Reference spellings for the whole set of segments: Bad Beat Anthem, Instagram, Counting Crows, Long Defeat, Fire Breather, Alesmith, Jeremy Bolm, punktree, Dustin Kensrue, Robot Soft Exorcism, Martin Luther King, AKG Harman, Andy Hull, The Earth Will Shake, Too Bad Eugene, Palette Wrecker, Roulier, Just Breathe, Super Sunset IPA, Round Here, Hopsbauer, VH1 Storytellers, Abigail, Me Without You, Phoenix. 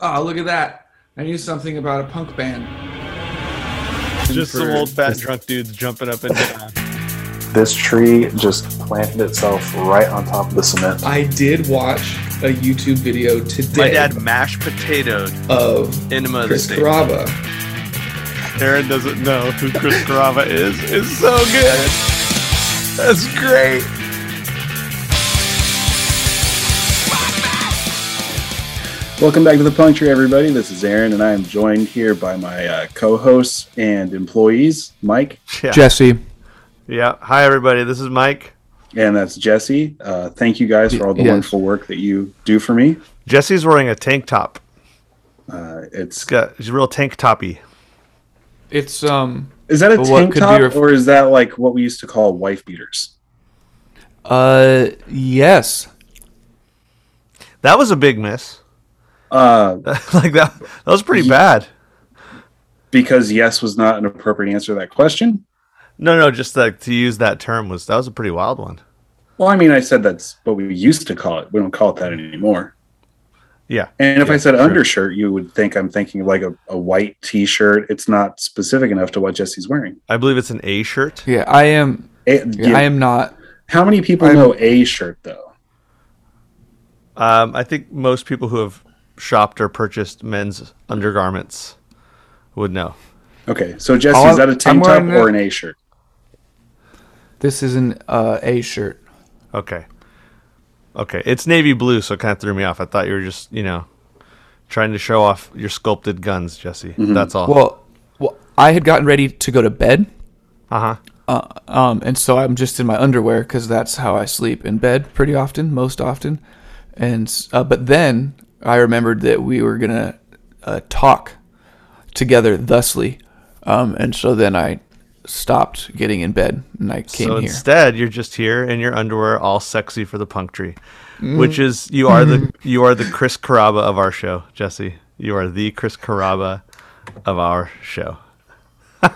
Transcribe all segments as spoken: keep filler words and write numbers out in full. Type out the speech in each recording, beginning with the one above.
oh, look at that. I knew something about a punk band. Just some old fat drunk dudes jumping up and down. This tree just planted itself right on top of the cement. I did watch a YouTube video today. My dad mashed potatoes of Enema of the State. Chris Carava. Aaron doesn't know who Chris Carava is. It's so good. That's great. Welcome back to The Punk Tree, everybody. This is Aaron, and I am joined here by my uh, co-hosts and employees, Mike. Yeah. Jesse. Yeah. Hi, everybody. This is Mike. And that's Jesse. Uh, thank you guys for all the yes. wonderful work that you do for me. Jesse's wearing a tank top. Uh, it's, it's got it's real tank toppy. It's um. Is that a tank top, ref- or is that like what we used to call wife beaters? Uh, yes. That was a big miss. Uh, like that, that was pretty ye- bad. Because yes was not an appropriate answer to that question. No, no, just like to use that term was that was a pretty wild one. Well, I mean, I said that's what we used to call it. We don't call it that anymore. Yeah. And if yeah, I said true. undershirt, you would think I'm thinking of like a, a white T-shirt. It's not specific enough to what Jesse's wearing. I believe it's an A shirt. Yeah, I am. A, yeah, I am not. How many people I'm, know A shirt though? Um, I think most people who have shopped or purchased men's undergarments would know. Okay, so Jesse, I'll, is that a tank top or a, an A shirt? This is an uh, A shirt. Okay, okay, it's navy blue, so it kind of threw me off. I thought you were just, you know, trying to show off your sculpted guns, Jesse. Mm-hmm. That's all. Well, well, I had gotten ready to go to bed. Uh-huh. Uh um, and so I'm just in my underwear because that's how I sleep in bed pretty often, most often. And uh, but then I remembered that we were going to uh, talk together thusly. Um, and so then I stopped getting in bed and I came so here. So instead, you're just here in your underwear, all sexy for the punk tree, mm. which is you are the you are the Chris Carava of our show, Jesse. You are the Chris Carava of our show. all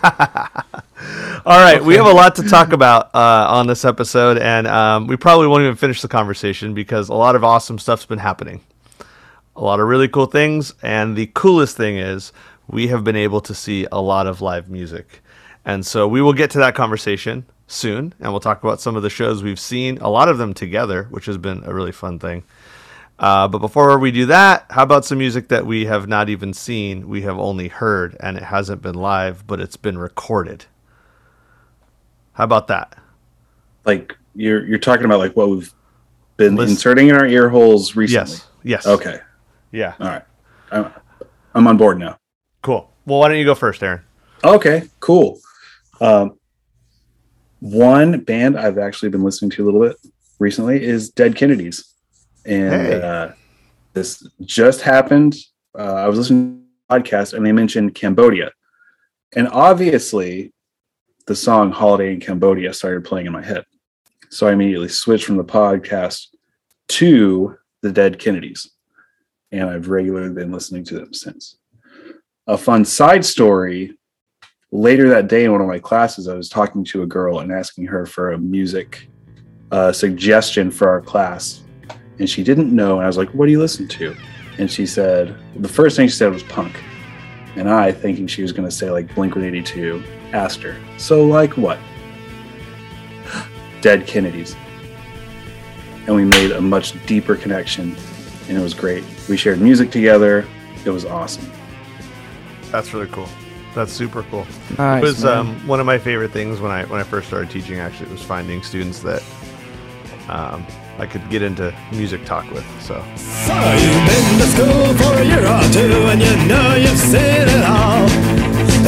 right, okay. We have a lot to talk about uh, on this episode, and um, we probably won't even finish the conversation because a lot of awesome stuff's been happening. A lot of really cool things, and the coolest thing is we have been able to see a lot of live music. And so we will get to that conversation soon, and we'll talk about some of the shows we've seen, a lot of them together, which has been a really fun thing. Uh, but before we do that, how about some music that we have not even seen, we have only heard, and it hasn't been live, but it's been recorded. How about that? Like, you're you're talking about like what we've been Listen. inserting in our ear holes recently? Yes, yes. Okay. Yeah. All right. I'm, I'm on board now. Cool. Well, why don't you go first, Aaron? Okay, cool. Um, one band I've actually been listening to a little bit recently is Dead Kennedys. And hey. uh, this just happened. Uh, I was listening to a podcast and they mentioned Cambodia. And obviously, the song Holiday in Cambodia started playing in my head. So I immediately switched from the podcast to the Dead Kennedys. And I've regularly been listening to them since. A fun side story, later that day in one of my classes, I was talking to a girl and asking her for a music uh, suggestion for our class. And she didn't know. And I was like, what do you listen to? And she said, the first thing she said was punk. And I, thinking she was going to say like Blink one eighty-two, asked her, so like what? Dead Kennedys. And we made a much deeper connection. And it was great. We shared music together. It was awesome. That's really cool. That's super cool. Nice, it was um, one of my favorite things when I when I first started teaching, actually, was finding students that um, I could get into music talk with. So. So you've been to school for a year or two, and you know you've seen it all.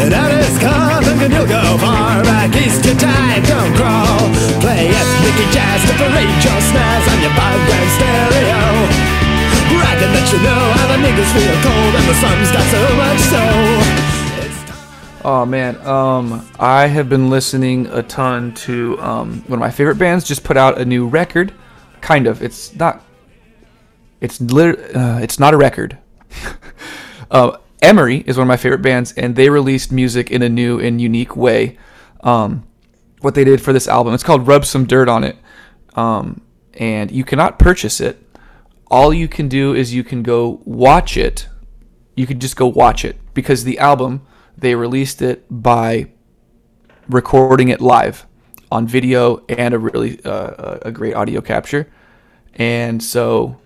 And that is confident you'll go far back east, your time don't crawl. Play ethnic jazz, different your snares on your background stereo. That you know how the niggas feel cold and the sun's got so much soul. Oh man, um, I have been listening a ton to um, one of my favorite bands. Just put out a new record, kind of. It's not. It's lit- uh, It's not a record. uh, Emery is one of my favorite bands, and they released music in a new and unique way. Um, what they did for this album, it's called "Rub Some Dirt On It," um, and you cannot purchase it. All you can do is you can go watch it you could just go watch it, because the album, they released it by recording it live on video and a really uh, a great audio capture. And so,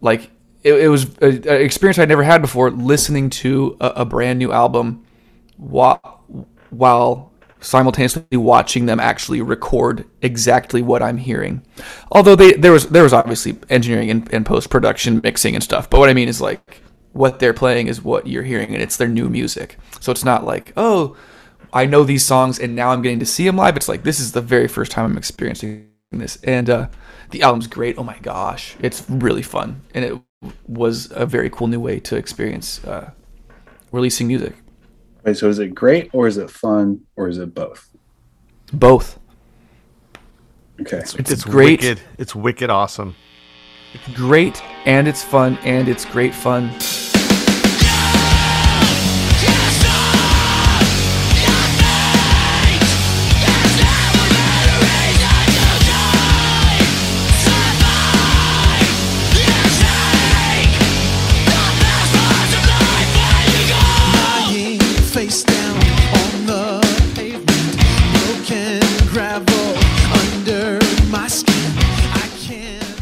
like, it, it was an experience I'd never had before, listening to a, a brand new album wa- while simultaneously watching them actually record exactly what I'm hearing. Although they there was there was obviously engineering and, and post-production mixing and stuff, but what I mean is, like, what they're playing is what you're hearing, and it's their new music. So it's not like, oh, I know these songs and now I'm getting to see them live. It's like, this is the very first time I'm experiencing this. And uh, the album's great. Oh my gosh, it's really fun. And it was a very cool new way to experience uh, releasing music. Wait, so is it great, or is it fun, or is it both? Both. Okay. It's, it's, it's great. Wicked. It's wicked awesome. It's great, and it's fun, and it's great fun.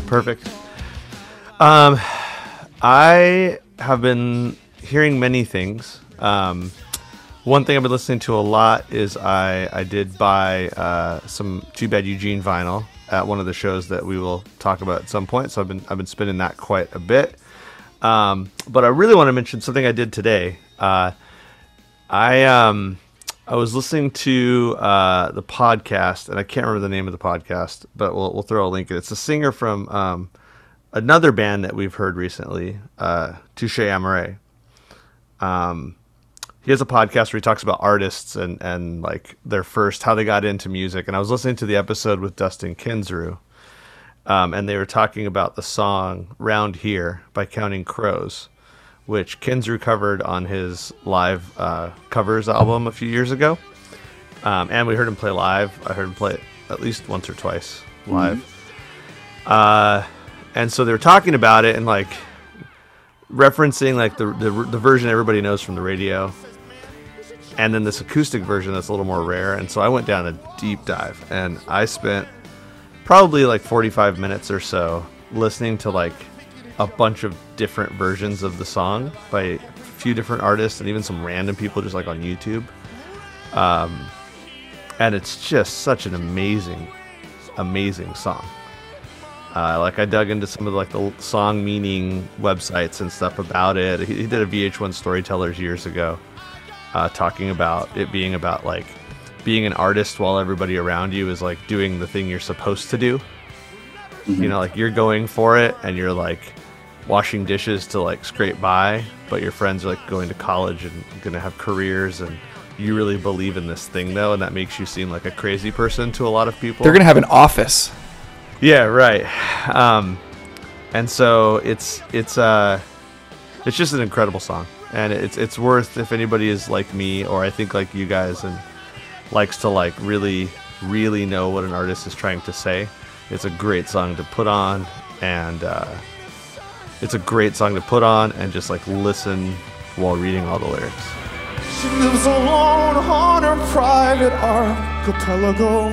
Perfect. Um, I have been hearing many things. Um, one thing I've been listening to a lot is I, I did buy uh, some Too Bad Eugene vinyl at one of the shows that we will talk about at some point. So I've been I've been spinning that quite a bit. Um, but I really want to mention something I did today. Uh, I um I was listening to uh, the podcast, and I can't remember the name of the podcast, but we'll we'll throw a link in. It's a singer from. Um, Another band that we've heard recently, uh, Touché Amoré. Um, he has a podcast where he talks about artists and, and like their first, how they got into music. And I was listening to the episode with Dustin Kensrue, um, and they were talking about the song Round Here by Counting Crows, which Kensrue covered on his live uh, covers album a few years ago. Um, and we heard him play live. I heard him play it at least once or twice live. Mm-hmm. Uh, And so they were talking about it and like referencing like the, the the version everybody knows from the radio, and then this acoustic version that's a little more rare. And so I went down a deep dive, and I spent probably like forty-five minutes or so listening to like a bunch of different versions of the song by a few different artists and even some random people just like on YouTube. Um, and it's just such an amazing, amazing song. Uh, like I dug into some of the, like the song meaning websites and stuff about it. He, he did a V H one Storytellers years ago, uh, talking about it being about like being an artist while everybody around you is like doing the thing you're supposed to do. Mm-hmm. You know, like you're going for it and you're like washing dishes to like scrape by, but your friends are like going to college and gonna have careers, and you really believe in this thing though, and that makes you seem like a crazy person to a lot of people. They're gonna have an office. Yeah, right. Um, and so it's it's uh, it's just an incredible song, and it's it's worth, if anybody is like me, or I think like you guys, and likes to like really really know what an artist is trying to say. It's a great song to put on, and uh, it's a great song to put on and just like listen while reading all the lyrics. She lives alone on her private archipelago,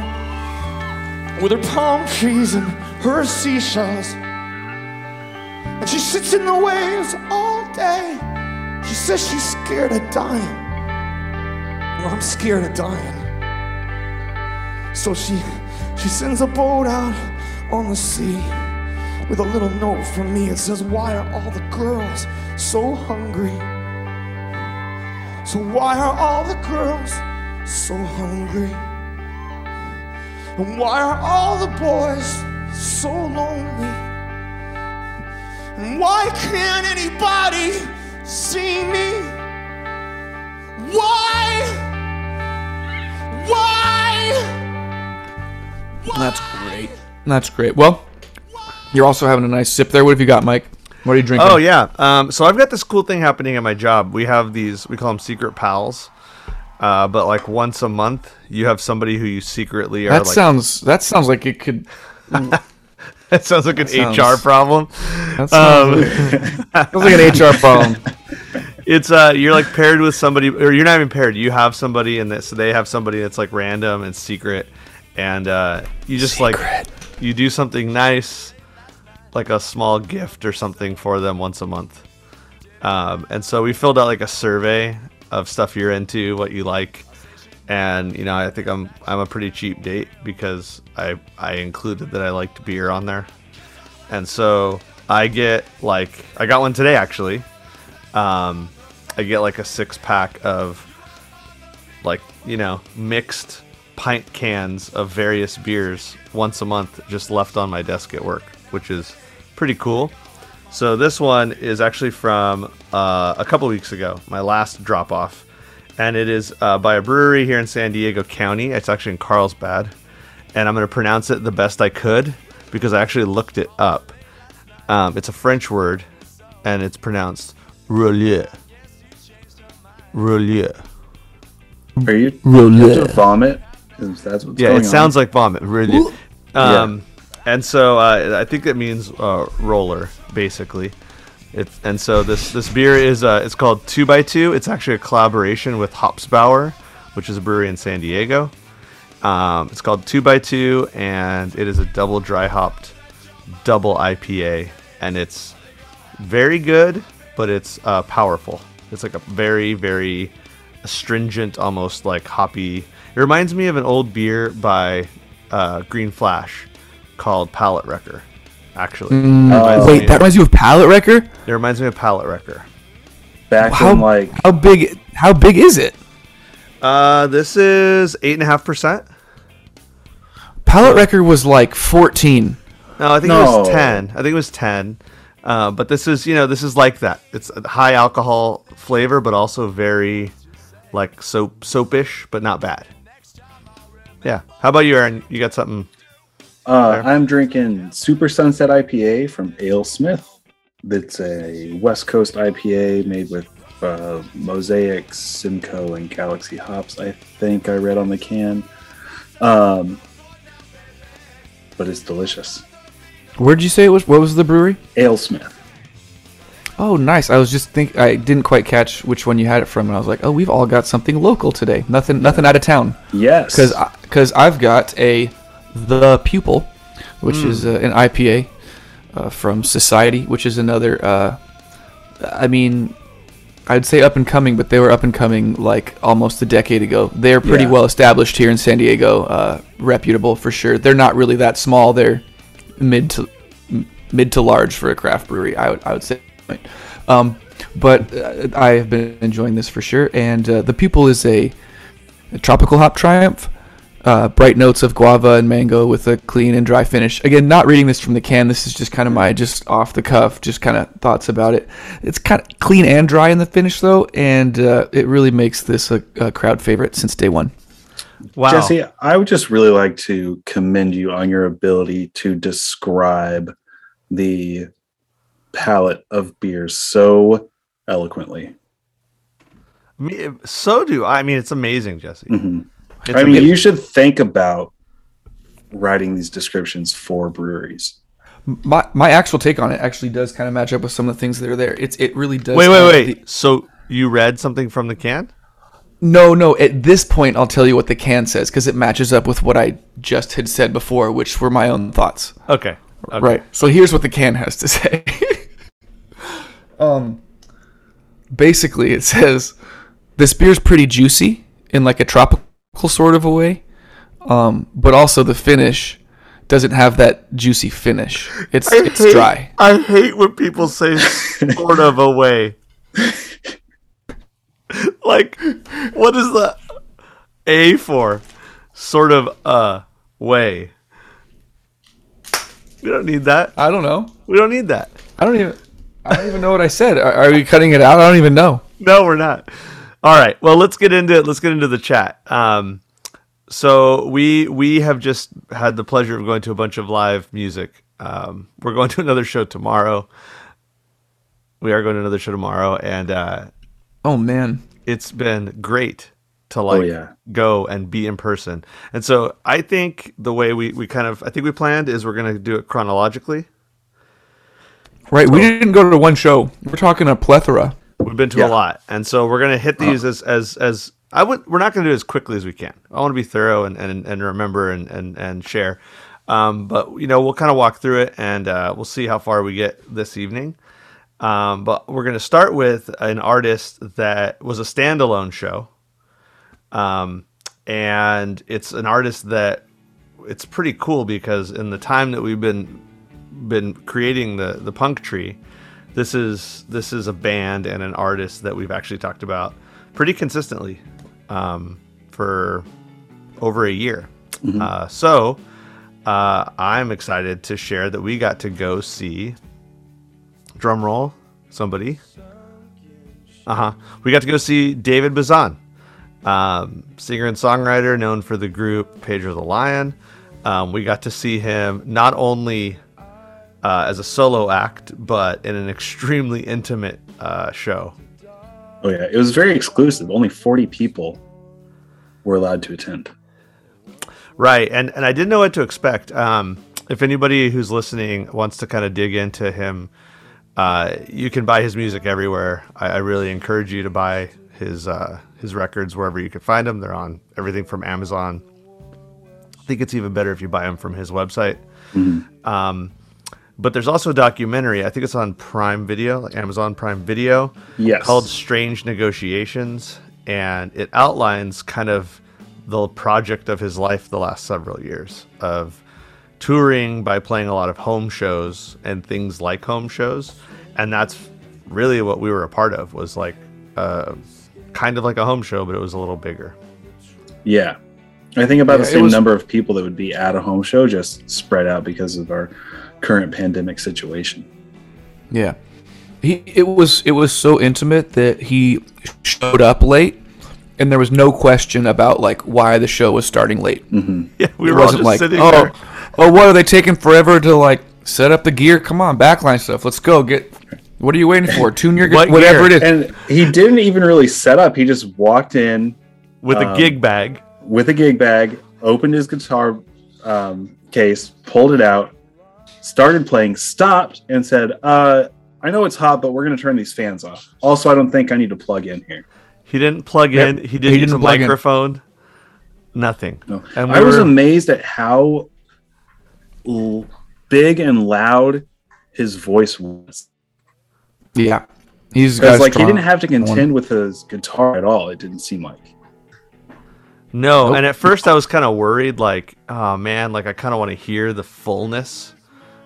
with her palm trees and her seashells, and she sits in the waves all day. She says she's scared of dying. Well, I'm scared of dying. So she she sends a boat out on the sea with a little note from me. It says, why are all the girls so hungry? So why are all the girls so hungry? And why are all the boys so lonely? And why can't anybody see me? Why? Why? Why? That's great. That's great. Well, you're also having a nice sip there. What have you got, Mike? What are you drinking? Oh, yeah. Um, so I've got this cool thing happening at my job. We have these, we call them secret pals. Uh, but like once a month, you have somebody who you secretly are. That like, sounds. That sounds like it could. That sounds like an sounds, H R problem. That sounds, um, sounds like an H R problem. It's uh, you're like paired with somebody, or you're not even paired. You have somebody in this, so they have somebody that's like random and secret, and uh, you just secret. like you do something nice, like a small gift or something for them once a month. Um, and so we filled out like a survey of stuff you're into, what you like, and you know I think I'm I'm a pretty cheap date because I I included that I liked beer on there, and so I get like I got one today actually. Um, I get like a six pack of like, you know, mixed pint cans of various beers once a month just left on my desk at work, which is pretty cool. So this one is actually from uh, a couple weeks ago, my last drop off, and it is uh, by a brewery here in San Diego County. It's actually in Carlsbad, and I'm going to pronounce it the best I could because I actually looked it up. Um, it's a French word and it's pronounced Roulier. Roulier. Are you going to vomit? That's what's yeah, going it on. Sounds like vomit. Roulier. Um, yeah. And so uh, I think it means uh, roller, basically. It's, and so this, this beer is uh, it's called two by two. It's actually a collaboration with Hopsbauer, which is a brewery in San Diego. Um, it's called two by two, and it is a double dry hopped, double I P A. And it's very good. But it's uh, powerful. It's like a very, very astringent, almost like hoppy. It reminds me of an old beer by uh, Green Flash called Palette Wrecker, actually. Mm, uh, wait, that reminds you of Palette Wrecker? It reminds me of Palette Wrecker. Back how, in like... How big, how big is it? Uh, this is eight point five percent. Palette Wrecker was like fourteen. No, I think no. it was ten. I think it was ten. Uh, but this is, you know, this is like that. It's a high alcohol flavor, but also very, like, soap soapish, but not bad. Yeah. How about you, Aaron? You got something? Uh, I'm drinking Super Sunset I P A from Alesmith. It's a West Coast I P A made with uh, Mosaic, Simcoe, and Galaxy hops, I think I read on the can. Um, but it's delicious. Where did you say it was? What was the brewery? Alesmith. Oh, nice. I was just think I didn't quite catch which one you had it from, and I was like, oh, we've all got something local today. Nothing, nothing out of town. Yes. Because because I've got a The Pupil, which mm. is uh, an I P A uh, from Societe, which is another. Uh, I mean, I'd say up and coming, but they were up and coming like almost a decade ago. They're pretty yeah. well established here in San Diego, uh, reputable for sure. They're not really that small. They're mid to mid to large for a craft brewery, I would I would say. Um, but uh, I have been enjoying this for sure. And uh, The Pupil is a, a tropical hop triumph. Uh, bright notes of guava and mango with a clean and dry finish. Again, not reading this from the can. This is just kind of my just off the cuff, just kind of thoughts about it. It's kind of clean and dry in the finish, though, and uh, it really makes this a, a crowd favorite since day one. Wow. Jesse, I would just really like to commend you on your ability to describe the palette of beers so eloquently. So do I. I mean, it's amazing, Jesse. Mm-hmm. It's I mean, amazing. You should think about writing these descriptions for breweries. My my actual take on it actually does kind of match up with some of the things that are there. It's It really does. Wait, wait, wait. The- so you read something from the can? No, no. At this point, I'll tell you what the can says because it matches up with what I just had said before, which were my own thoughts. Okay. okay. Right. So here's what the can has to say. um, basically, it says, this beer's pretty juicy in like a tropical sort of a way, um, but also the finish doesn't have that juicy finish. It's I it's hate, dry. I hate when people say sort of a way. Like, what is the A for? Sort of a way. We don't need that. I don't know. We don't need that. I don't even. I don't even know what I said. Are, are we cutting it out? I don't even know. No, we're not. All right. Well, let's get into it. Let's get into the chat. Um, so we we have just had the pleasure of going to a bunch of live music. Um, we're going to another show tomorrow. We are going to another show tomorrow, and. Uh, Oh man, it's been great to like oh, yeah. go and be in person. And so I think the way we, we kind of I think we planned is we're going to do it chronologically. Right, so, we didn't go to one show. We're talking a plethora. We We've been to yeah. a lot, and so we're gonna hit these uh, as as as I would. We're not gonna do it as quickly as we can. I want to be thorough and and, and remember and, and and share. Um, but you know, we'll kind of walk through it, and uh, we'll see how far we get this evening. Um, but we're gonna start with an artist that was a standalone show, um, and it's an artist that it's pretty cool because in the time that we've been been creating the the Punk Tree. This is this is a band and an artist that we've actually talked about pretty consistently um, for over a year. Mm-hmm. Uh, so uh, I'm excited to share that we got to go see, drum roll, somebody. Uh-huh. We got to go see David Bazan, um, singer and songwriter known for the group Pedro the Lion. Um, we got to see him not only... Uh, as a solo act, but in an extremely intimate uh, show. Oh yeah, it was very exclusive. Only forty people were allowed to attend. Right, and and I didn't know what to expect. Um, if anybody who's listening wants to kind of dig into him, uh, you can buy his music everywhere. I, I really encourage you to buy his uh, his records wherever you can find them. They're on everything from Amazon. I think it's even better if you buy them from his website. Mm-hmm. Um, But there's also a documentary, I think it's on Prime Video, like Amazon Prime Video, yes. called Strange Negotiations, and it outlines kind of the project of his life the last several years of touring by playing a lot of home shows and things like home shows, and that's really what we were a part of, was like uh, kind of like a home show, but it was a little bigger. Yeah. I think about yeah, the same was... number of people that would be at a home show, just spread out because of our... current pandemic situation. Yeah, he it was it was so intimate that he showed up late, and there was no question about like why the show was starting late. Mm-hmm. Yeah, we it were all just like, sitting oh, there. Oh, what are they taking forever to like set up the gear? Come on, backline stuff. Let's go get. What are you waiting for? Tune your what whatever gear? It is. And he didn't even really set up. He just walked in with um, a gig bag. With a gig bag, opened his guitar um, case, pulled it out. Started playing, stopped, and said, uh, I know it's hot, but we're going to turn these fans off. Also, I don't think I need to plug in here. He didn't plug yep. in. He didn't, he didn't use a microphone. In. Nothing. No. And we I were... was amazed at how l- big and loud his voice was. Yeah. He's got like strong. He didn't have to contend with his guitar at all, it didn't seem like. No, nope. And at first I was kind of worried, like, oh, man, like I kind of want to hear the fullness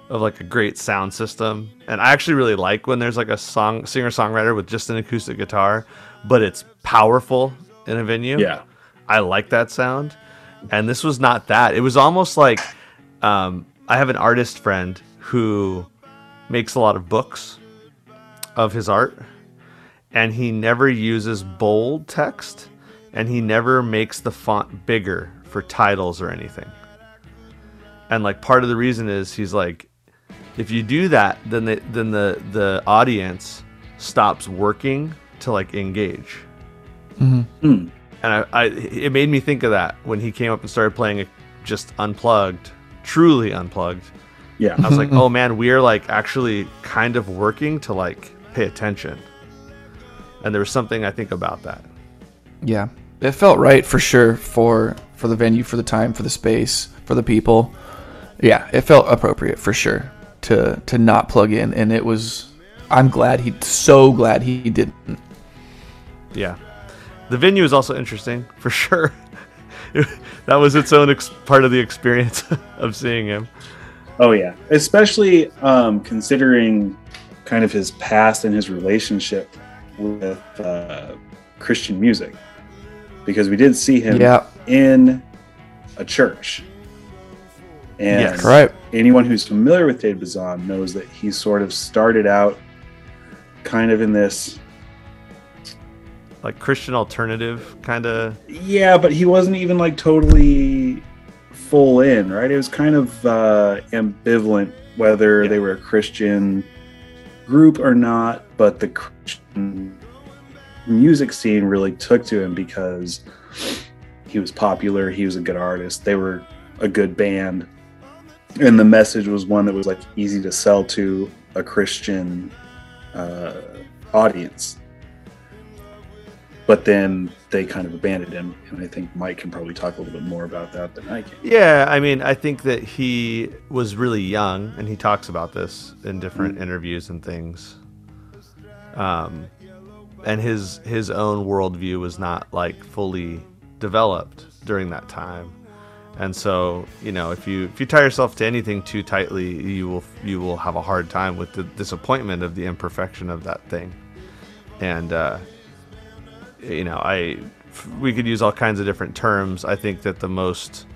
of like a great sound system. And I actually really like when there's like a song singer songwriter with just an acoustic guitar, but it's powerful in a venue. Yeah. I like that sound. And this was not that. It was almost like, um, I have an artist friend who makes a lot of books of his art, and he never uses bold text, and he never makes the font bigger for titles or anything. And like part of the reason is he's like, if you do that, then the, then the, the audience stops working to like engage. Mm-hmm. Mm. And I, I, it made me think of that when he came up and started playing it just unplugged, truly unplugged. Yeah. I was like, oh man, we're like actually kind of working to like pay attention. And there was something I think about that. Yeah. It felt right for sure for, for the venue, for the time, for the space, for the people. Yeah, it felt appropriate for sure to to not plug in, and it was. I'm glad he, so glad he didn't. Yeah, the venue is also interesting for sure. That was its own ex- part of the experience of seeing him. Oh yeah, especially um, considering kind of his past and his relationship with uh, Christian music, because we did see him yeah. in a church. And yes, right. anyone who's familiar with David Bazan knows that he sort of started out kind of in this like Christian alternative kind of. Yeah, but he wasn't even like totally full in, right? It was kind of uh, ambivalent whether yeah. they were a Christian group or not, but the Christian music scene really took to him because he was popular, he was a good artist, they were a good band. And the message was one that was like easy to sell to a Christian uh, audience. but then they kind of abandoned him. And I think Mike can probably talk a little bit more about that than I can. Yeah, I mean, I think that he was really young, and he talks about this in different mm-hmm. interviews and things. Um, and his his own worldview was not like fully developed during that time. And so, you know, if you if you tie yourself to anything too tightly, you will you will have a hard time with the disappointment of the imperfection of that thing. And uh, you know, I we could use all kinds of different terms. I think that the most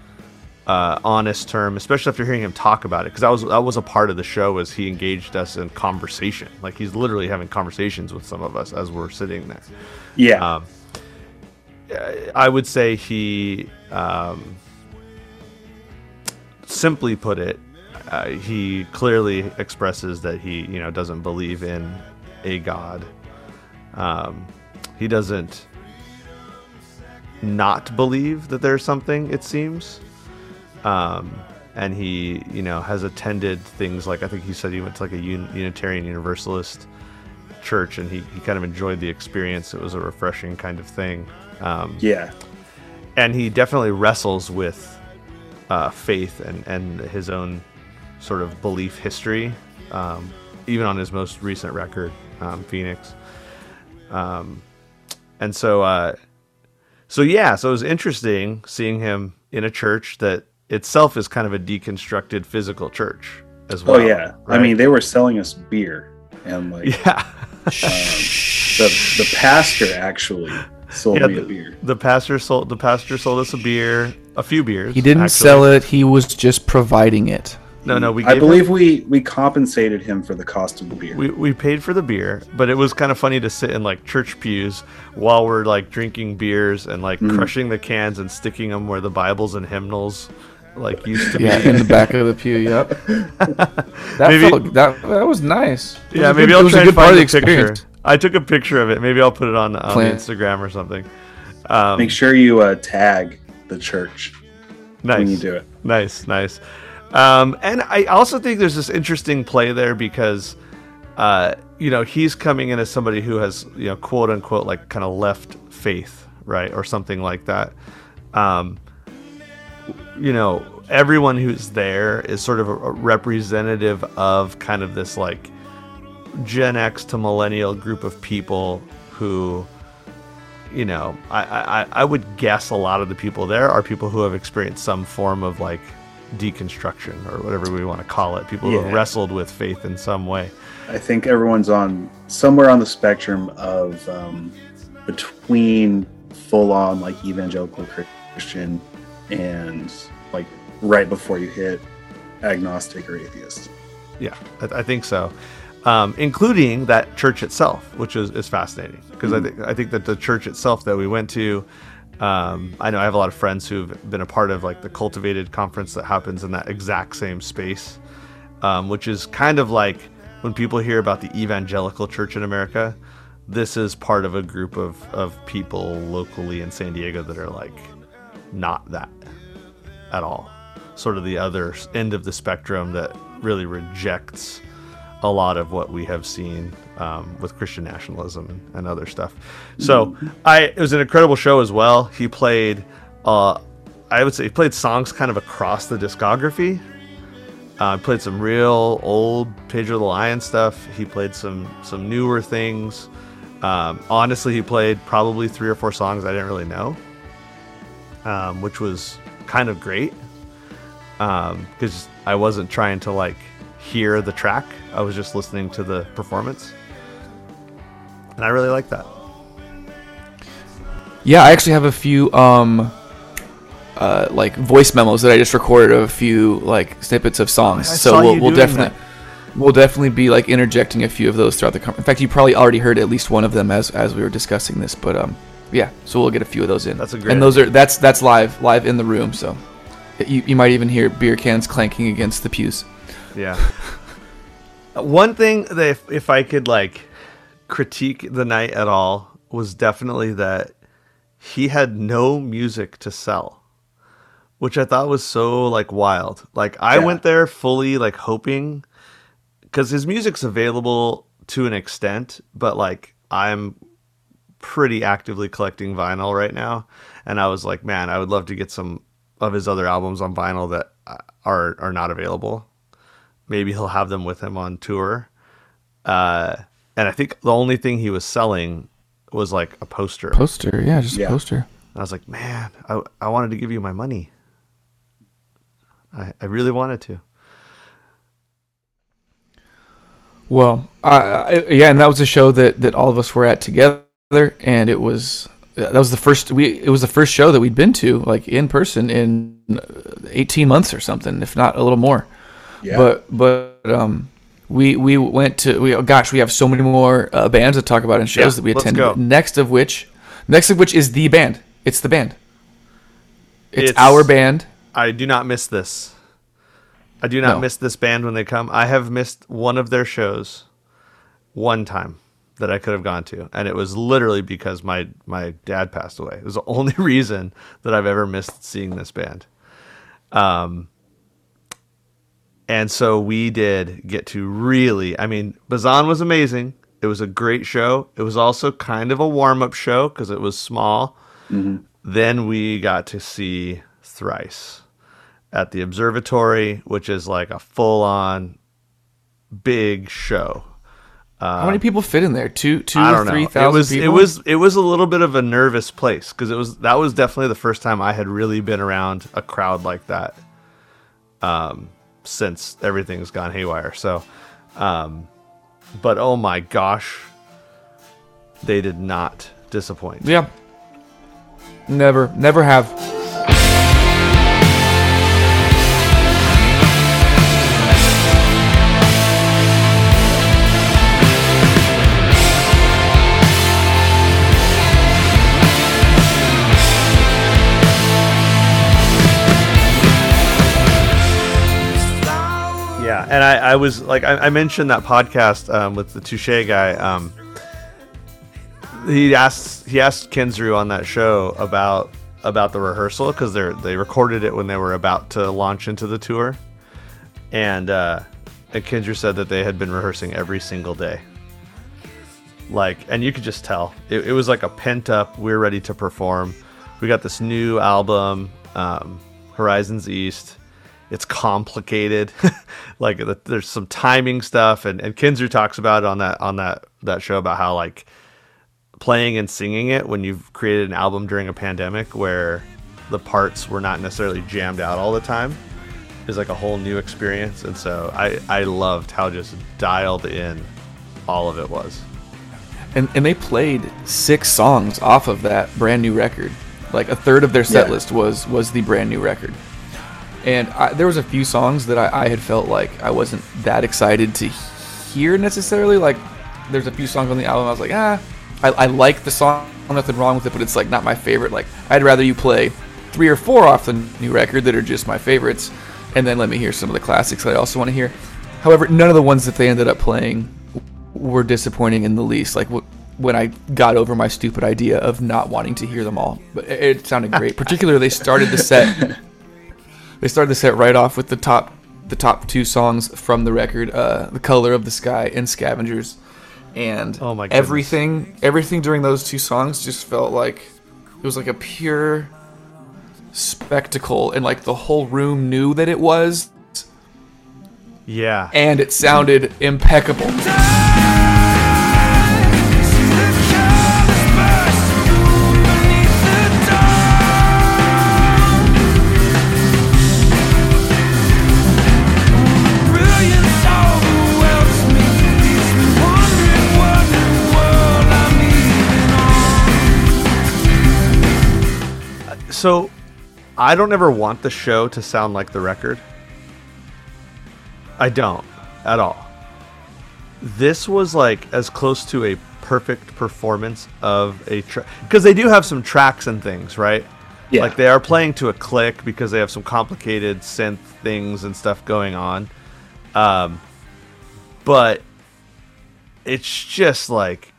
uh, honest term, especially after hearing him talk about it, because I was I was a part of the show as he engaged us in conversation. Like, he's literally having conversations with some of us as we're sitting there. Yeah, um, I would say he. Um, Simply put it, uh, he clearly expresses that he, you know, doesn't believe in a god. Um, he doesn't not believe that there's something, it seems. Um, and he, you know, has attended things like, I think he said he went to like a un- Unitarian Universalist church, and he, he kind of enjoyed the experience. It was a refreshing kind of thing. Um, yeah. And he definitely wrestles with Uh, faith and, and his own sort of belief history, um, even on his most recent record, um, Phoenix. Um, and so, uh, so yeah, so it was interesting seeing him in a church that itself is kind of a deconstructed physical church as well. Oh yeah, right? I mean, they were selling us beer, and like, yeah, um, the the pastor actually sold yeah, me the, a beer. The pastor sold the pastor sold us a beer. A few beers. He didn't actually. sell it. He was just providing it. No, no. We gave I believe him, we, we compensated him for the cost of the beer. We we paid for the beer, but it was kind of funny to sit in like church pews while we're like drinking beers and like mm. crushing the cans and sticking them where the Bibles and hymnals like used to yeah, be. Yeah, in the back of the pew. Yep. that, maybe, felt, that that was nice. It yeah, was maybe good, I'll try to find the picture. I took a picture of it. Maybe I'll put it on, on Instagram or something. Um, Make sure you uh, tag the church. Nice. When you do it. Nice, nice. Um, and I also think there's this interesting play there because, uh, you know, he's coming in as somebody who has, you know, quote unquote, like kind of left faith, right? Or something like that. Um, you know, everyone who's there is sort of a, a representative of kind of this like Gen X to millennial group of people who, you know, I, I, I would guess a lot of the people there are people who have experienced some form of like deconstruction or whatever we want to call it. People yeah. who have wrestled with faith in some way. I think everyone's on somewhere on the spectrum of um, between full on like evangelical Christian and like right before you hit agnostic or atheist. Yeah, I, I think so. Um, including that church itself, which is, is fascinating because mm-hmm. I think I think that the church itself that we went to, um, I know I have a lot of friends who've been a part of like the Cultivated conference that happens in that exact same space, um, which is kind of like when people hear about the evangelical church in America, this is part of a group of, of people locally in San Diego that are like not that at all, sort of the other end of the spectrum that really rejects a lot of what we have seen um, with Christian nationalism and other stuff. So I, it was an incredible show as well. He played, uh, I would say he played songs kind of across the discography. Uh, played some real old Pedro the Lion stuff. He played some, some newer things. Um, honestly, he played probably three or four songs I didn't really know, um, which was kind of great. Um, 'cause I wasn't trying to like, hear the track. I was just listening to the performance, and I really like that. Yeah, I actually have a few um uh like voice memos that I just recorded of a few like snippets of songs. I so we'll, we'll definitely that. we'll definitely be like interjecting a few of those throughout the conference. In fact, you probably already heard at least one of them as as we were discussing this, but um yeah, so we'll get a few of those in. That's a great. And those idea. are that's that's live live in the room, so you you might even hear beer cans clanking against the pews. Yeah. One thing that if, if I could like critique the night at all was definitely that he had no music to sell, which I thought was so like wild. Like I yeah. went there fully like hoping, because his music's available to an extent, but like I'm pretty actively collecting vinyl right now, and I was like, man, I would love to get some of his other albums on vinyl that are are not available. Maybe he'll have them with him on tour. Uh, and I think the only thing he was selling was like a poster. Poster, yeah, just yeah. a poster. And I was like, man, I I wanted to give you my money. I I really wanted to. Well, uh, yeah, and that was a show that, that all of us were at together, and it was that was the first we it was the first show that we'd been to like in person in eighteen months or something, if not a little more. Yeah. But but um, we we went to we oh gosh we have so many more uh, bands to talk about and shows yeah, that we attended. Next of which, next of which is the band. It's the band. It's, it's our band. I do not miss this. I do not no. miss this band when they come. I have missed one of their shows one time that I could have gone to, and it was literally because my, my dad passed away. It was the only reason that I've ever missed seeing this band. Um, and so we did get to really, I mean, Bazan was amazing. It was a great show. It was also kind of a warm-up show because it was small. Mm-hmm. Then we got to see Thrice at the Observatory, which is like a full-on big show. Uh, how many people fit in there? Two, two, I don't three know. thousand. It was, people? it was, it was a little bit of a nervous place because it was that was definitely the first time I had really been around a crowd like that um, since everything's gone haywire. So, um, but oh my gosh, they did not disappoint. Yeah, never, never have. And I, I was like, I, I mentioned that podcast um, with the Touché guy. Um, he asked he asked Kensrue on that show about about the rehearsal because they they recorded it when they were about to launch into the tour, and uh, and Kensrue said that they had been rehearsing every single day. Like, and you could just tell it, it was like a pent up. We're ready to perform. We got this new album, um, Horizons East. It's complicated. Like the, there's some timing stuff, and, and Kensrue talks about it on that on that, that show about how like playing and singing it when you've created an album during a pandemic where the parts were not necessarily jammed out all the time is like a whole new experience. And so I, I loved how just dialed in all of it was. And and they played six songs off of that brand new record. Like a third of their set yeah. list was was the brand new record. And I, there was a few songs that I, I had felt like I wasn't that excited to hear necessarily. Like, there's a few songs on the album I was like, ah, I, I like the song, nothing wrong with it, but it's like not my favorite. Like, I'd rather you play three or four off the new record that are just my favorites, and then let me hear some of the classics that I also want to hear. However, none of the ones that they ended up playing were disappointing in the least. Like, what? When I got over my stupid idea of not wanting to hear them all, but it, it sounded great. Particularly, they started the set. They started the set right off with the top the top two songs from the record, uh, The Color of the Sky and Scavengers. And oh my goodness, everything everything during those two songs just felt like it was like a pure spectacle, and like the whole room knew that it was. Yeah. And it sounded impeccable. So, I don't ever want the show to sound like the record. I don't at all. This was like as close to a perfect performance of a track. Because they do have some tracks and things, right? Yeah. Like they are playing to a click because they have some complicated synth things and stuff going on. Um, but it's just like,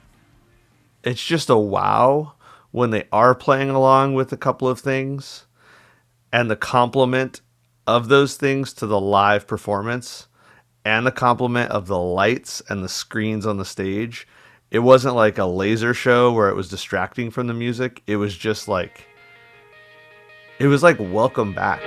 it's just a wow when they are playing along with a couple of things, and the complement of those things to the live performance and the complement of the lights and the screens on the stage it wasn't like a laser show where it was distracting from the music. It was just like, it was like, welcome back.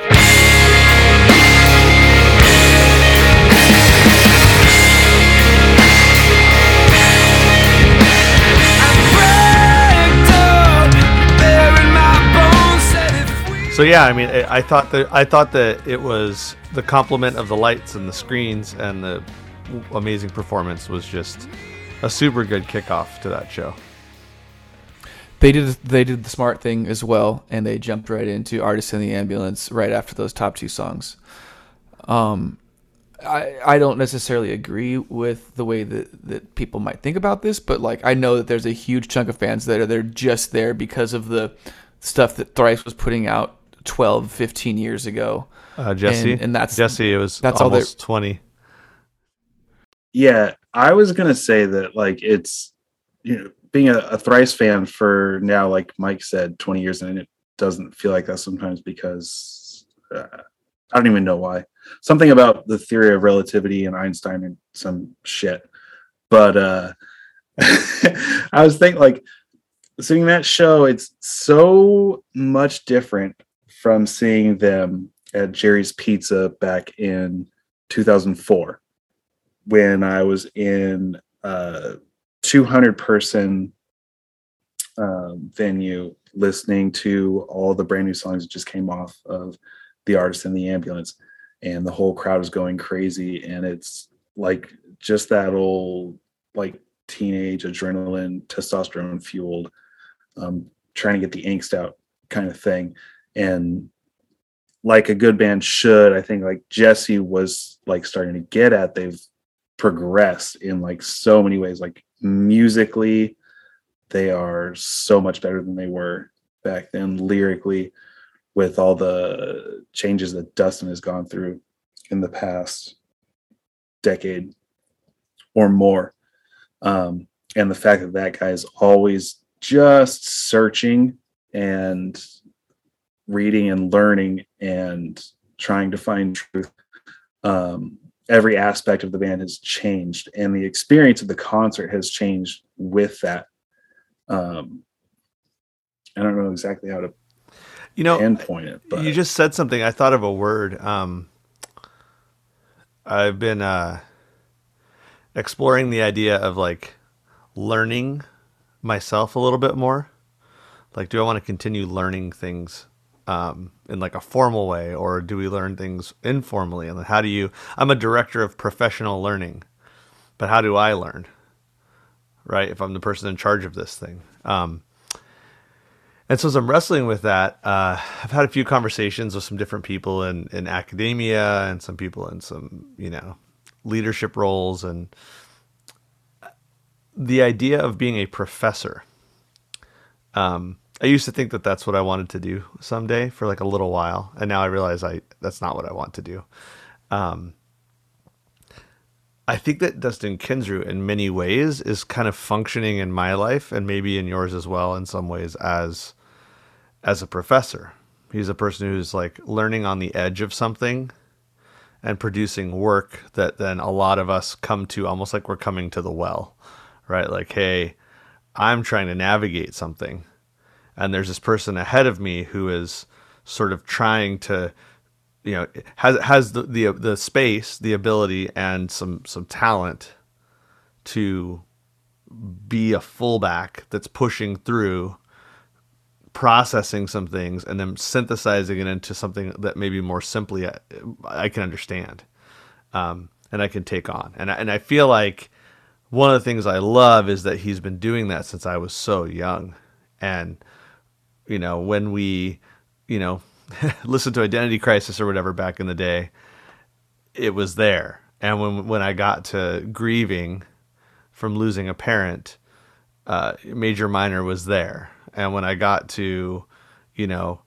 So yeah, I mean, I thought that I thought that it was the complement of the lights and the screens and the amazing performance was just a super good kickoff to that show. They did they did the smart thing as well, and they jumped right into "Artist in the Ambulance" right after those top two songs. Um, I I don't necessarily agree with the way that, that people might think about this, but like I know that there's a huge chunk of fans that are they're just there because of the stuff that Thrice was putting out twelve, fifteen years ago. Uh, Jesse, and, and that's Jesse. It was that's almost all twenty. Yeah, I was gonna say that like it's, you know, being a, a Thrice fan for now, like Mike said, twenty years, and it doesn't feel like that sometimes because uh, I don't even know why. Something about the theory of relativity and Einstein and some shit. But uh, I was thinking like, seeing that show, it's so much different from seeing them at Jerry's Pizza back in two thousand four when I was in a two hundred person um, venue listening to all the brand new songs that just came off of The Artist in the Ambulance, and the whole crowd is going crazy. And it's like just that old, like teenage adrenaline, testosterone fueled, Um, trying to get the angst out kind of thing. And like a good band should, I think like Jesse was like starting to get at, they've progressed in like so many ways. Like musically, they are so much better than they were back then. Lyrically, with all the changes that Dustin has gone through in the past decade or more. Um, and the fact that that guy is always just searching and reading and learning and trying to find truth. Um, every aspect of the band has changed, and the experience of the concert has changed with that. Um, I don't know exactly how to, you know, endpoint it. But you just said something. I thought of a word. Um, I've been uh, exploring the idea of like learning myself a little bit more. Like, do I want to continue learning things um, in like a formal way, or do we learn things informally? And how do you, I'm a director of professional learning, but how do I learn? Right. If I'm the person in charge of this thing. Um, and so as I'm wrestling with that, uh, I've had a few conversations with some different people in, in academia and some people in some, you know, leadership roles, and the idea of being a professor. Um, I used to think that that's what I wanted to do someday for like a little while. And now I realize I, that's not what I want to do. Um, I think that Dustin Kensrue in many ways is kind of functioning in my life, and maybe in yours as well, in some ways, as, as a professor. He's a person who's like learning on the edge of something and producing work that then a lot of us come to almost like we're coming to the well. Right? Like, hey, I'm trying to navigate something, and there's this person ahead of me who is sort of trying to, you know, has has the the, the space, the ability, and some some talent to be a fullback that's pushing through, processing some things, and then synthesizing it into something that maybe more simply I, I can understand, um, and I can take on. And I, and I feel like one of the things I love is that he's been doing that since I was so young. And, you know, when we, you know, listened to Identity Crisis or whatever back in the day, it was there. And when when I got to grieving from losing a parent, uh, Major Minor was there. And when I got to, you know,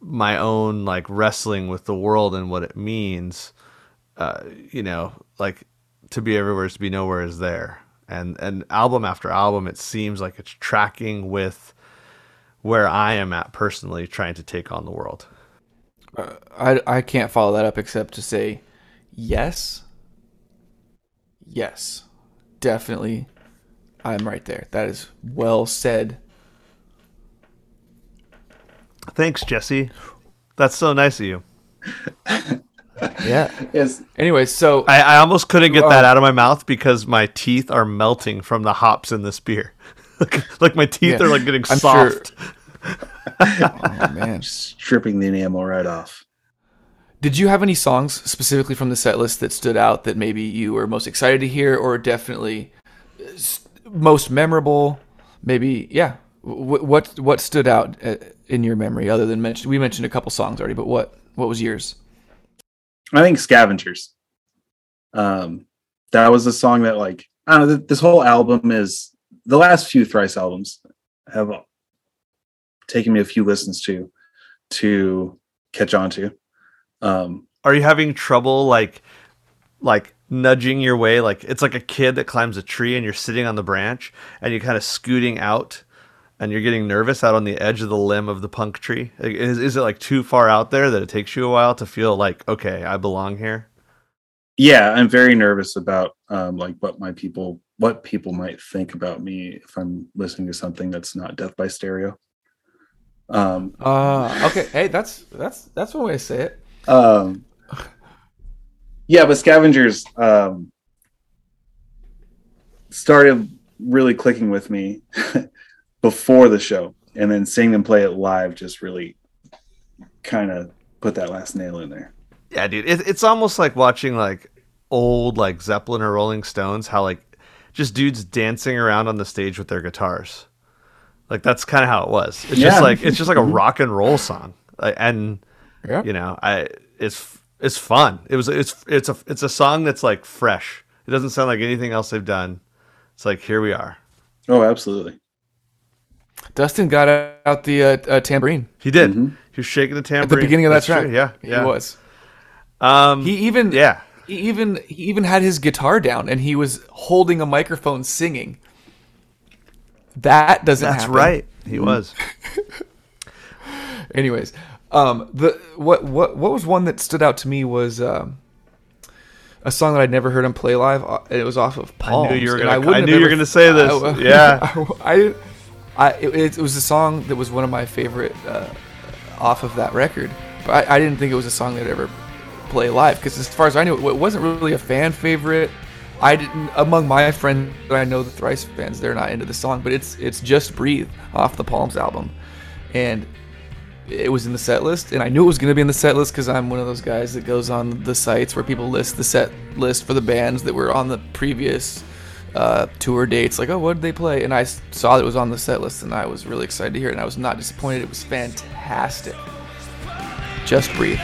my own like wrestling with the world and what it means, uh, you know, like, to be everywhere is to be nowhere is there. And, and album after album, it seems like it's tracking with where I am at personally, trying to take on the world. Uh, I, I can't follow that up except to say, yes, yes, definitely I'm right there. That is well said. Thanks, Jesse. That's so nice of you. Yeah. Yes. Anyway, so I, I almost couldn't get are, that out of my mouth because my teeth are melting from the hops in this beer. like, like my teeth yeah. are like getting I'm soft. Sure. Oh man, stripping the enamel right off. Did you have any songs specifically from the set list that stood out that maybe you were most excited to hear, or definitely most memorable? Maybe, yeah. What what, what stood out in your memory other than mentioned? We mentioned a couple songs already, but what what was yours? I think Scavengers. Um, that was a song that, like, I don't know, this whole album is, the last few Thrice albums have taken me a few listens to, to catch on to. Um, Are you having trouble, like, like nudging your way? Like, it's like a kid that climbs a tree and you're sitting on the branch and you're kind of scooting out and you're getting nervous out on the edge of the limb of the punk tree. Is, is it like too far out there that it takes you a while to feel like, okay, I belong here? Yeah. I'm very nervous about um, like what my people, what people might think about me if I'm listening to something that's not Death by Stereo. Um, uh, okay. Hey, that's, that's, that's one way to say it. Um, yeah, but Scavengers um, started really clicking with me before the show, and then seeing them play it live just really kind of put that last nail in there. Yeah, dude, it, it's almost like watching like old like Zeppelin or Rolling Stones, how like just dudes dancing around on the stage with their guitars. Like that's kind of how it was. It's yeah. just like it's just like a rock and roll song, like, and yeah. you know, I it's it's fun. It was it's it's a it's a song that's like fresh. It doesn't sound like anything else they've done. It's like here we are. Oh, absolutely. Dustin got out the uh, uh, tambourine. He did. Mm-hmm. He was shaking the tambourine at the beginning of that track. Yeah, yeah, he was. Um, he even yeah. He even he even had his guitar down, and he was holding a microphone singing. That doesn't. That's happen. Right. He was. Anyways, um, the what what what was one that stood out to me was um, a song that I'd never heard him play live. It was off of Palms. I knew you were going to f- say this. I, yeah. I. I I, it, it was a song that was one of my favorite uh, off of that record, but I, I didn't think it was a song that I'd ever play live because, as far as I knew, it, it wasn't really a fan favorite. I didn't among my friends that I know, the Thrice fans, they're not into the song, but it's it's Just Breathe off the Palms album, and it was in the set list, and I knew it was going to be in the set list because I'm one of those guys that goes on the sites where people list the set list for the bands that were on the previous. Uh, tour dates, like, oh, what did they play? And I saw that it was on the set list, and I was really excited to hear it, and I was not disappointed. It was fantastic. Just Breathe.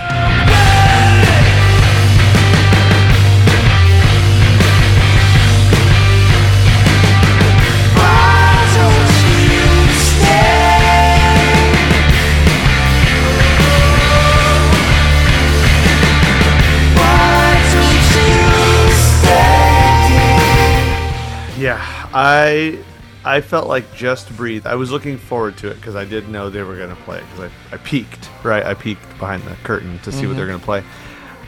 Yeah, I I felt like Just Breathe. I was looking forward to it because I did know they were going to play it because I, I peeked, right? I peeked behind the curtain to see mm-hmm. what they're going to play.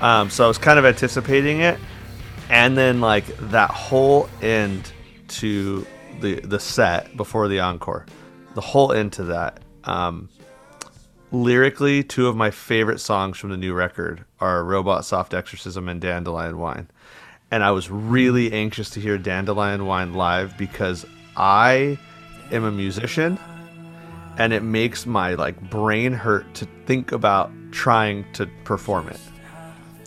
Um, so I was kind of anticipating it. And then, like, that whole end to the the set before the encore, the whole end to that, um, lyrically, two of my favorite songs from the new record are Robot Soft Exorcism and Dandelion Wine. And I was really anxious to hear Dandelion Wine live because I am a musician, and it makes my like brain hurt to think about trying to perform it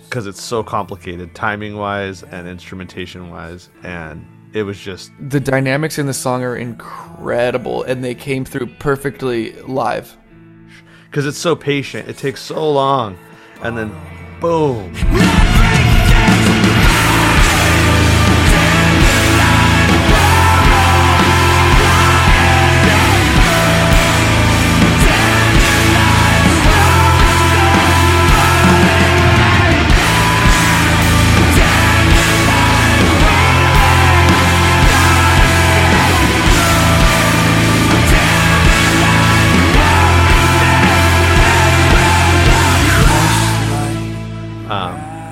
because it's so complicated timing-wise and instrumentation-wise, and it was just... The dynamics in the song are incredible, and they came through perfectly live. Because it's so patient. It takes so long, and then boom...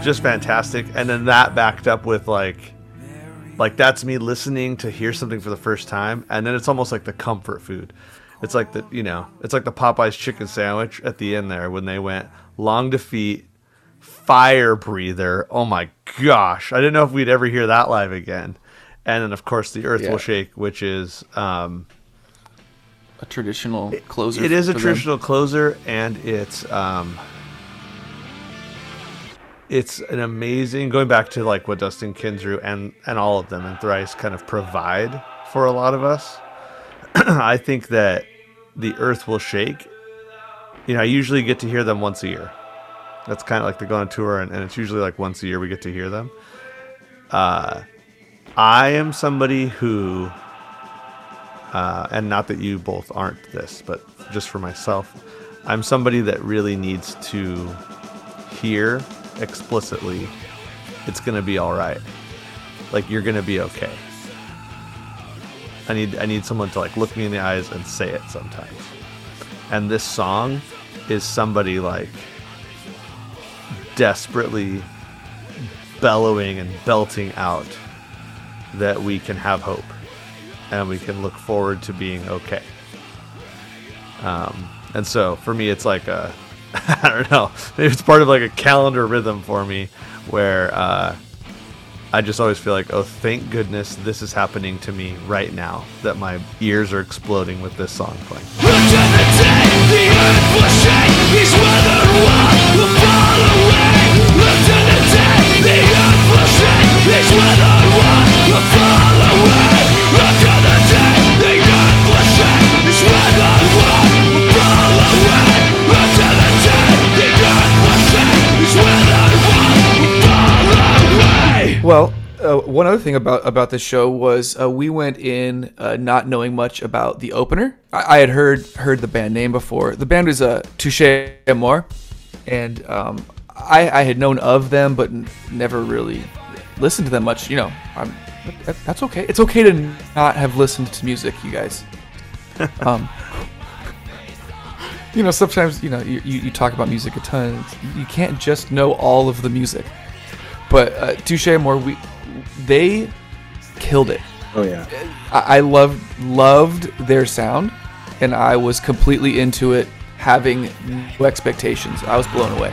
Just fantastic. And then that backed up with like Like, that's me listening to hear something for the first time, and then it's almost like the comfort food. It's like the, you know, it's like the Popeye's chicken sandwich at the end there when they went Long Defeat, Fire Breather. Oh my gosh, I didn't know if we'd ever hear that live again. And then of course the Earth yeah. Will Shake, which is um, a traditional closer. It, it is a traditional them. closer, and it's um, it's an amazing, going back to like what Dustin Kensrue and and all of them and Thrice kind of provide for a lot of us. I think that the Earth Will Shake, you know, I usually get to hear them once a year. That's kind of like they go on tour, and, and it's usually like once a year we get to hear them. Uh, I am somebody who, uh, and not that you both aren't this, but just for myself, I'm somebody that really needs to hear explicitly, it's going to be all right. Like, you're going to be okay. I need I need someone to like look me in the eyes and say it sometimes. And this song is somebody like desperately bellowing and belting out that we can have hope and we can look forward to being okay. Um, and so for me, it's like a, I don't know, maybe it's part of like a calendar rhythm for me where uh, I just always feel like, oh, thank goodness this is happening to me right now, that my ears are exploding with this song playing. Well, uh, one other thing about, about this show was uh, we went in uh, not knowing much about the opener. I, I had heard heard the band name before. The band was uh, Touché Amoré, and um, I, I had known of them, but n- never really listened to them much. You know, I'm, that, that's okay. It's okay to not have listened to music, you guys. Um, you know, sometimes you know you, you, you talk about music a ton. You can't just know all of the music. But uh, Touché Amoré, we they killed it. Oh yeah, I, I loved loved their sound, and I was completely into it, having no expectations. I was blown away.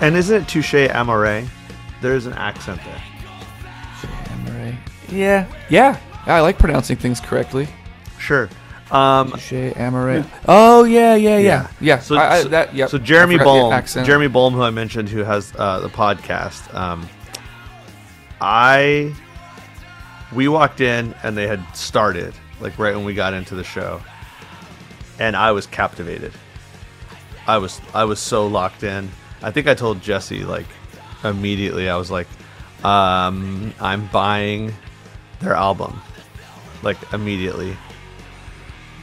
And isn't it Touché Amoré? There's an accent there. Amoré. Yeah. Yeah. I like pronouncing things correctly. Sure. Um, Touché Amoré. Oh, yeah, yeah, yeah. Yeah. yeah. So, I, I, that, yep. so Jeremy Bolm, Jeremy Bolm, who I mentioned, who has uh, the podcast, um, I, we walked in and they had started, like right when we got into the show. And I was captivated. I was I was so locked in. I think I told Jesse, like, immediately, I was like, um, I'm buying their album, like, immediately.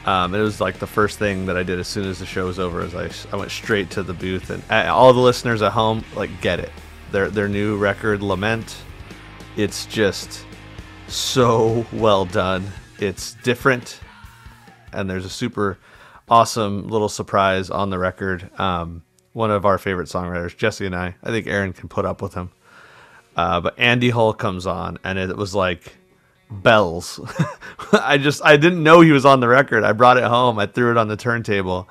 Um, it was, like, the first thing that I did as soon as the show was over is I, I went straight to the booth. And uh, all the listeners at home, like, get it. Their, their new record, Lament, it's just so well done. It's different. And there's a super awesome little surprise on the record. Um One of our favorite songwriters, Jesse and I. I think Aaron can put up with him. Uh, but Andy Hull comes on, and it was like bells. I just, I didn't know he was on the record. I brought it home. I threw it on the turntable.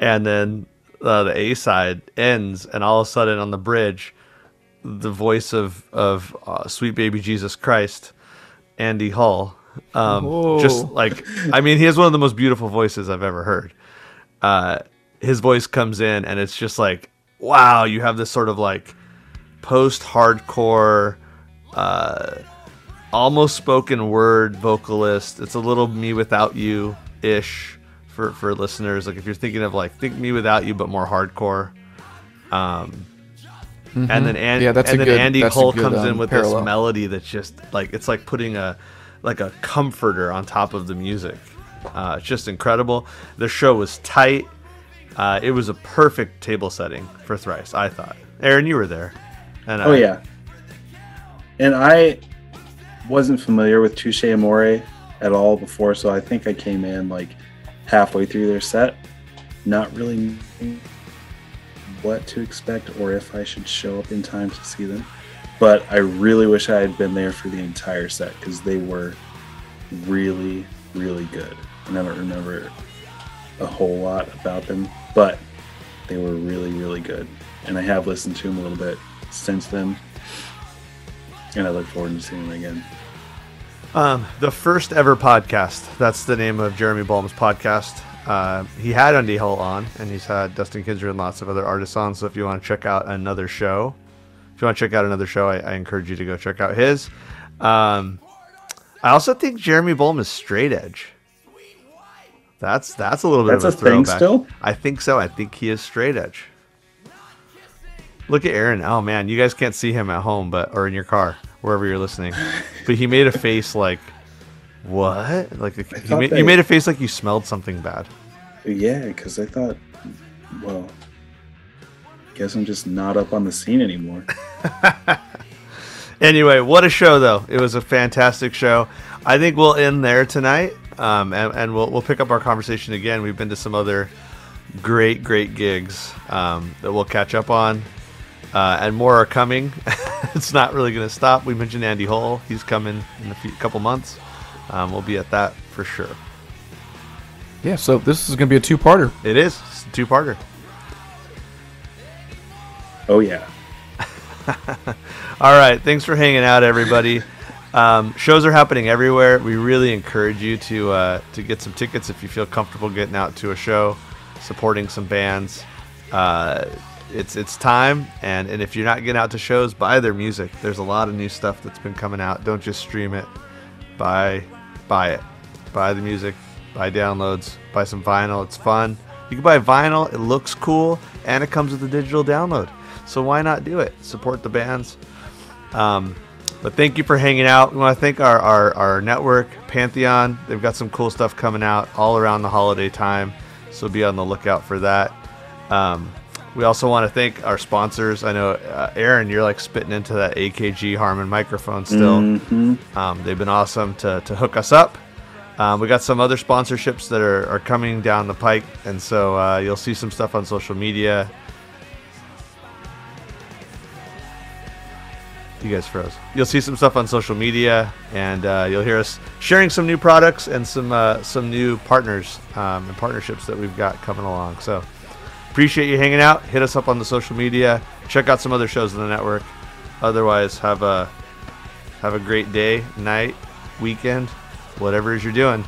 And then uh, the A-side ends, and all of a sudden on the bridge, the voice of, of uh, Sweet Baby Jesus Christ, Andy Hull. Um, just like, I mean, he has one of the most beautiful voices I've ever heard. Uh His voice comes in, and it's just like, wow, you have this sort of like post-hardcore, uh, almost spoken word vocalist. It's a little Me Without You-ish for, for listeners. Like if you're thinking of like, think Me Without You, but more hardcore. Um, mm-hmm. And then, and, yeah, that's and a then good, Andy that's Hull a good, comes um, in with parallel. This melody that's just like, it's like putting a like a comforter on top of the music. Uh, it's just incredible. The show was tight. Uh, it was a perfect table setting for Thrice, I thought. Aaron, you were there. And oh, I... yeah. And I wasn't familiar with Touché Amoré at all before, so I think I came in like halfway through their set, not really knowing what to expect or if I should show up in time to see them. But I really wish I had been there for the entire set because they were really, really good. And I don't remember a whole lot about them, but they were really, really good. And I have listened to them a little bit since then, and I look forward to seeing them again. Um, the First Ever Podcast. That's the name of Jeremy Bolm's podcast. Uh, he had Andy Hull on, and he's had Dustin Kensrue and lots of other artists on. So if you want to check out another show, If you want to check out another show, I, I encourage you to go check out his. Um, I also think Jeremy Bolm is straight edge. That's that's a little bit that's of a, a throwback. Thing still? I think so. I think he is straight edge. Look at Aaron. Oh man, you guys can't see him at home, but or in your car, wherever you're listening. But he made a face like, what? Like he made, that... you made a face like you smelled something bad. Yeah, because I thought, well. Guess I'm just not up on the scene anymore. Anyway, what a show though. It was a fantastic show. I think we'll end there tonight, um, and, and we'll we'll pick up our conversation again. We've been to some other great, great gigs um, that we'll catch up on, uh, and more are coming. It's not really going to stop. We mentioned Andy Hull. He's coming in a few, couple months. Um, we'll be at that for sure. Yeah, so this is going to be a two-parter. It is. It's a two-parter. Oh, yeah. All right. Thanks for hanging out, everybody. Um, shows are happening everywhere. We really encourage you to uh, to get some tickets if you feel comfortable getting out to a show, supporting some bands. Uh, it's it's time. And, and if you're not getting out to shows, buy their music. There's a lot of new stuff that's been coming out. Don't just stream it. Buy, buy it. Buy the music. Buy downloads. Buy some vinyl. It's fun. You can buy vinyl. It looks cool. And it comes with a digital download. So why not do it? Support the bands. Um, but thank you for hanging out. We want to thank our, our, our network, Pantheon. They've got some cool stuff coming out all around the holiday time. So be on the lookout for that. Um, we also want to thank our sponsors. I know, uh, Aaron, you're like spitting into that A K G Harman microphone still. Mm-hmm. Um, they've been awesome to, to hook us up. Um, we got some other sponsorships that are, are coming down the pike. And so uh, you'll see some stuff on social media. You guys froze. You'll see some stuff on social media, and uh, you'll hear us sharing some new products and some uh, some new partners um, and partnerships that we've got coming along. So appreciate you hanging out. Hit us up on the social media. Check out some other shows in the network. Otherwise, have a have a great day, night, weekend, whatever it is you're doing.